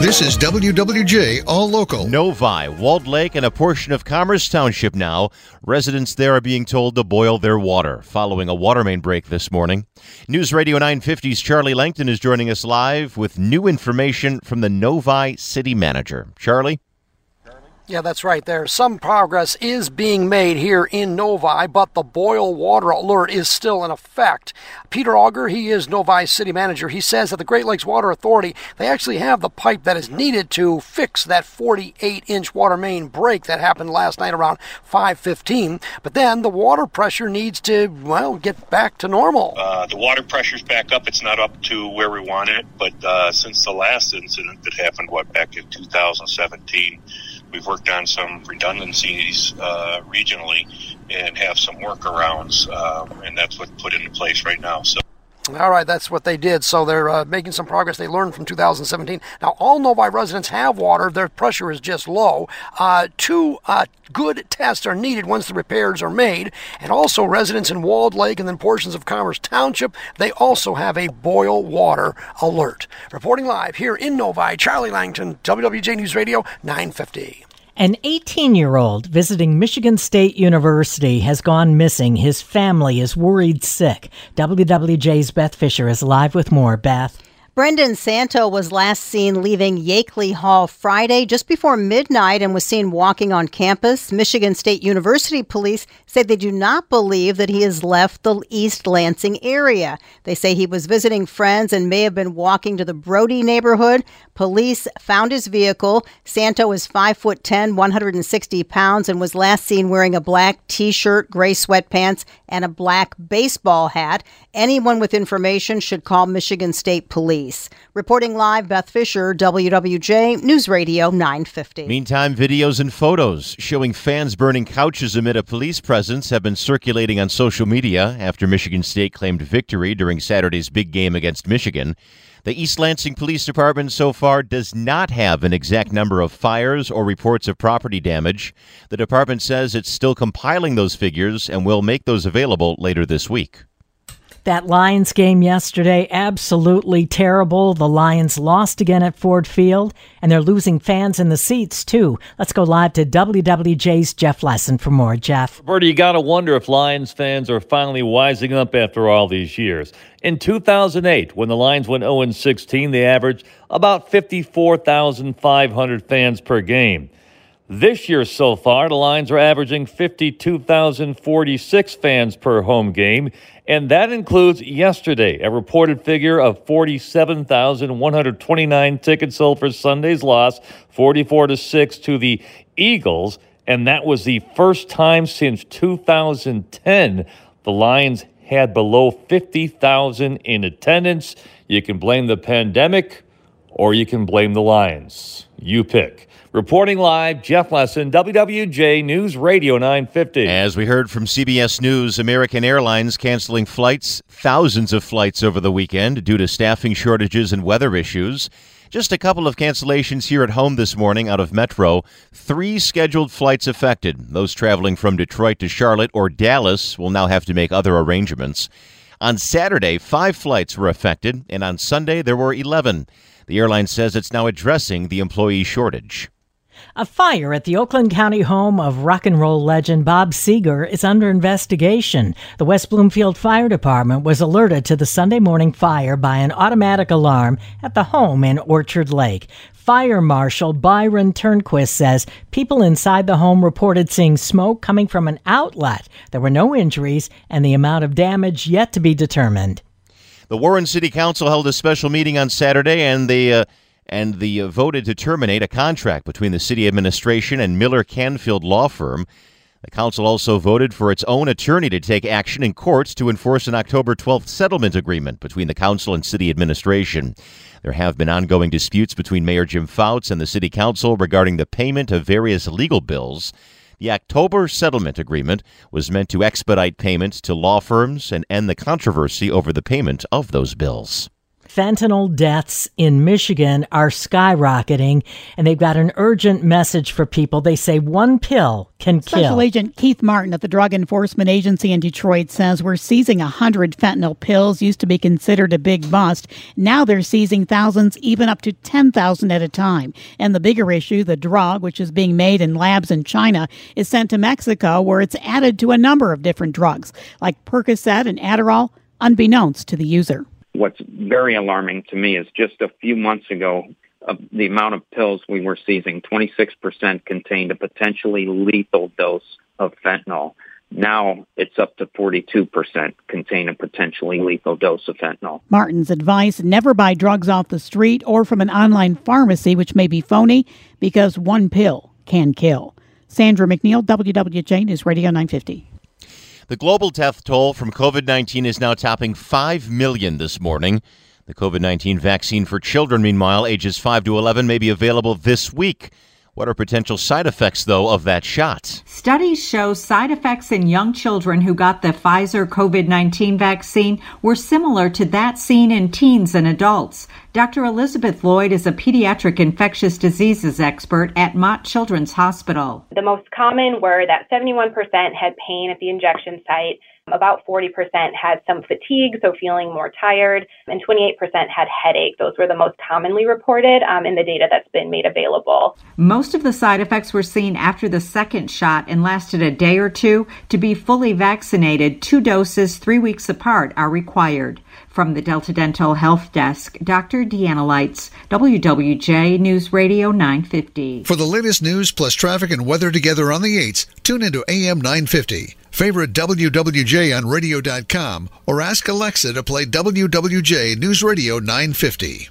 This is WWJ All Local. Novi, Walled Lake, and a portion of Commerce Township now. Residents there are being told to boil their water following a water main break this morning. News Radio 950's Charlie Langton is joining us live with new information from the Novi City Manager. Charlie? Yeah, that's right there. Some progress is being made here in Novi, but the boil water alert is still in effect. Peter Auger, he is Novi's city manager. He says that the Great Lakes Water Authority, they actually have the pipe that is needed to fix that 48-inch water main break that happened last night around 5:15. But then the water pressure needs to, well, get back to normal. The water pressure's back up. It's not up to where we want it, but since the last incident that happened, back in 2017, we've worked on some redundancies regionally and have some workarounds, and that's what put into place right now. So. All right, that's what they did. So they're making some progress. They learned from 2017. Now, all Novi residents have water. Their pressure is just low. Two good tests are needed once the repairs are made. And also residents in Walled Lake and then portions of Commerce Township, they also have a boil water alert. Reporting live here in Novi, Charlie Langton, WWJ News Radio 950. An 18-year-old visiting Michigan State University has gone missing. His family is worried sick. WWJ's Beth Fisher is live with more. Beth. Brendan Santo was last seen leaving Yakely Hall Friday just before midnight and was seen walking on campus. Michigan State University police say they do not believe that he has left the East Lansing area. They say he was visiting friends and may have been walking to the Brody neighborhood. Police found his vehicle. Santo is 5'10", 160 pounds, and was last seen wearing a black T-shirt, gray sweatpants, and a black baseball hat. Anyone with information should call Michigan State Police. Reporting live, Beth Fisher, WWJ News Radio 950. Meantime, videos and photos showing fans burning couches amid a police presence have been circulating on social media after Michigan State claimed victory during Saturday's big game against Michigan. The East Lansing Police Department so far does not have an exact number of fires or reports of property damage. The department says it's still compiling those figures and will make those available later this week. That Lions game yesterday, absolutely terrible. The Lions lost again at Ford Field, and they're losing fans in the seats, too. Let's go live to WWJ's Jeff Lesson for more. Jeff. Brody, you got to wonder if Lions fans are finally wising up after all these years. In 2008, when the Lions went 0-16, they averaged about 54,500 fans per game. This year so far, the Lions are averaging 52,046 fans per home game, and that includes yesterday, a reported figure of 47,129 tickets sold for Sunday's loss, 44-6 to the Eagles, and that was the first time since 2010 the Lions had below 50,000 in attendance. You can blame the pandemic, or you can blame the Lions. You pick. Reporting live, Jeff Lesson, WWJ News Radio 950. As we heard from CBS News, American Airlines canceling flights, thousands of flights over the weekend due to staffing shortages and weather issues. Just a couple of cancellations here at home this morning out of Metro. 3 scheduled flights affected. Those traveling from Detroit to Charlotte or Dallas will now have to make other arrangements. On Saturday, 5 flights were affected, and on Sunday there were 11. The airline says it's now addressing the employee shortage. A fire at the Oakland County home of rock and roll legend Bob Seger is under investigation. The West Bloomfield Fire Department was alerted to the Sunday morning fire by an automatic alarm at the home in Orchard Lake. Fire Marshal Byron Turnquist says people inside the home reported seeing smoke coming from an outlet. There were no injuries and the amount of damage yet to be determined. The Warren City Council held a special meeting on Saturday and they voted to terminate a contract between the city administration and Miller Canfield law firm. The council also voted for its own attorney to take action in courts to enforce an October 12th settlement agreement between the council and city administration. There have been ongoing disputes between Mayor Jim Fouts and the city council regarding the payment of various legal bills. The October settlement agreement was meant to expedite payments to law firms and end the controversy over the payment of those bills. Fentanyl deaths in Michigan are skyrocketing, and they've got an urgent message for people. They say one pill can kill. Special Agent Keith Martin at the Drug Enforcement Agency in Detroit says we're seizing 100 fentanyl pills, used to be considered a big bust. Now they're seizing thousands, even up to 10,000 at a time. And the bigger issue, the drug, which is being made in labs in China, is sent to Mexico, where it's added to a number of different drugs, like Percocet and Adderall, unbeknownst to the user. What's very alarming to me is just a few months ago, the amount of pills we were seizing, 26% contained a potentially lethal dose of fentanyl. Now it's up to 42% contain a potentially lethal dose of fentanyl. Martin's advice, never buy drugs off the street or from an online pharmacy, which may be phony, because one pill can kill. Sandra McNeil, WWJ News Radio 950. The global death toll from COVID-19 is now topping 5 million this morning. The COVID-19 vaccine for children, meanwhile, ages 5 to 11, may be available this week. What are potential side effects, though, of that shot? Studies show side effects in young children who got the Pfizer COVID-19 vaccine were similar to that seen in teens and adults. Dr. Elizabeth Lloyd is a pediatric infectious diseases expert at Mott Children's Hospital. The most common were that 71% had pain at the injection site, about 40% had some fatigue, so feeling more tired, and 28% had headache. Those were the most commonly reported in the data that's been made available. Most of the side effects were seen after the second shot and lasted a day or two. To be fully vaccinated, 2 doses 3 weeks apart are required. From the Delta Dental Health Desk, Dr. Deanna Lights, WWJ News Radio 950. For the latest news plus traffic and weather together on the 8s, tune into AM 950. Favorite WWJ on radio.com or ask Alexa to play WWJ News Radio 950.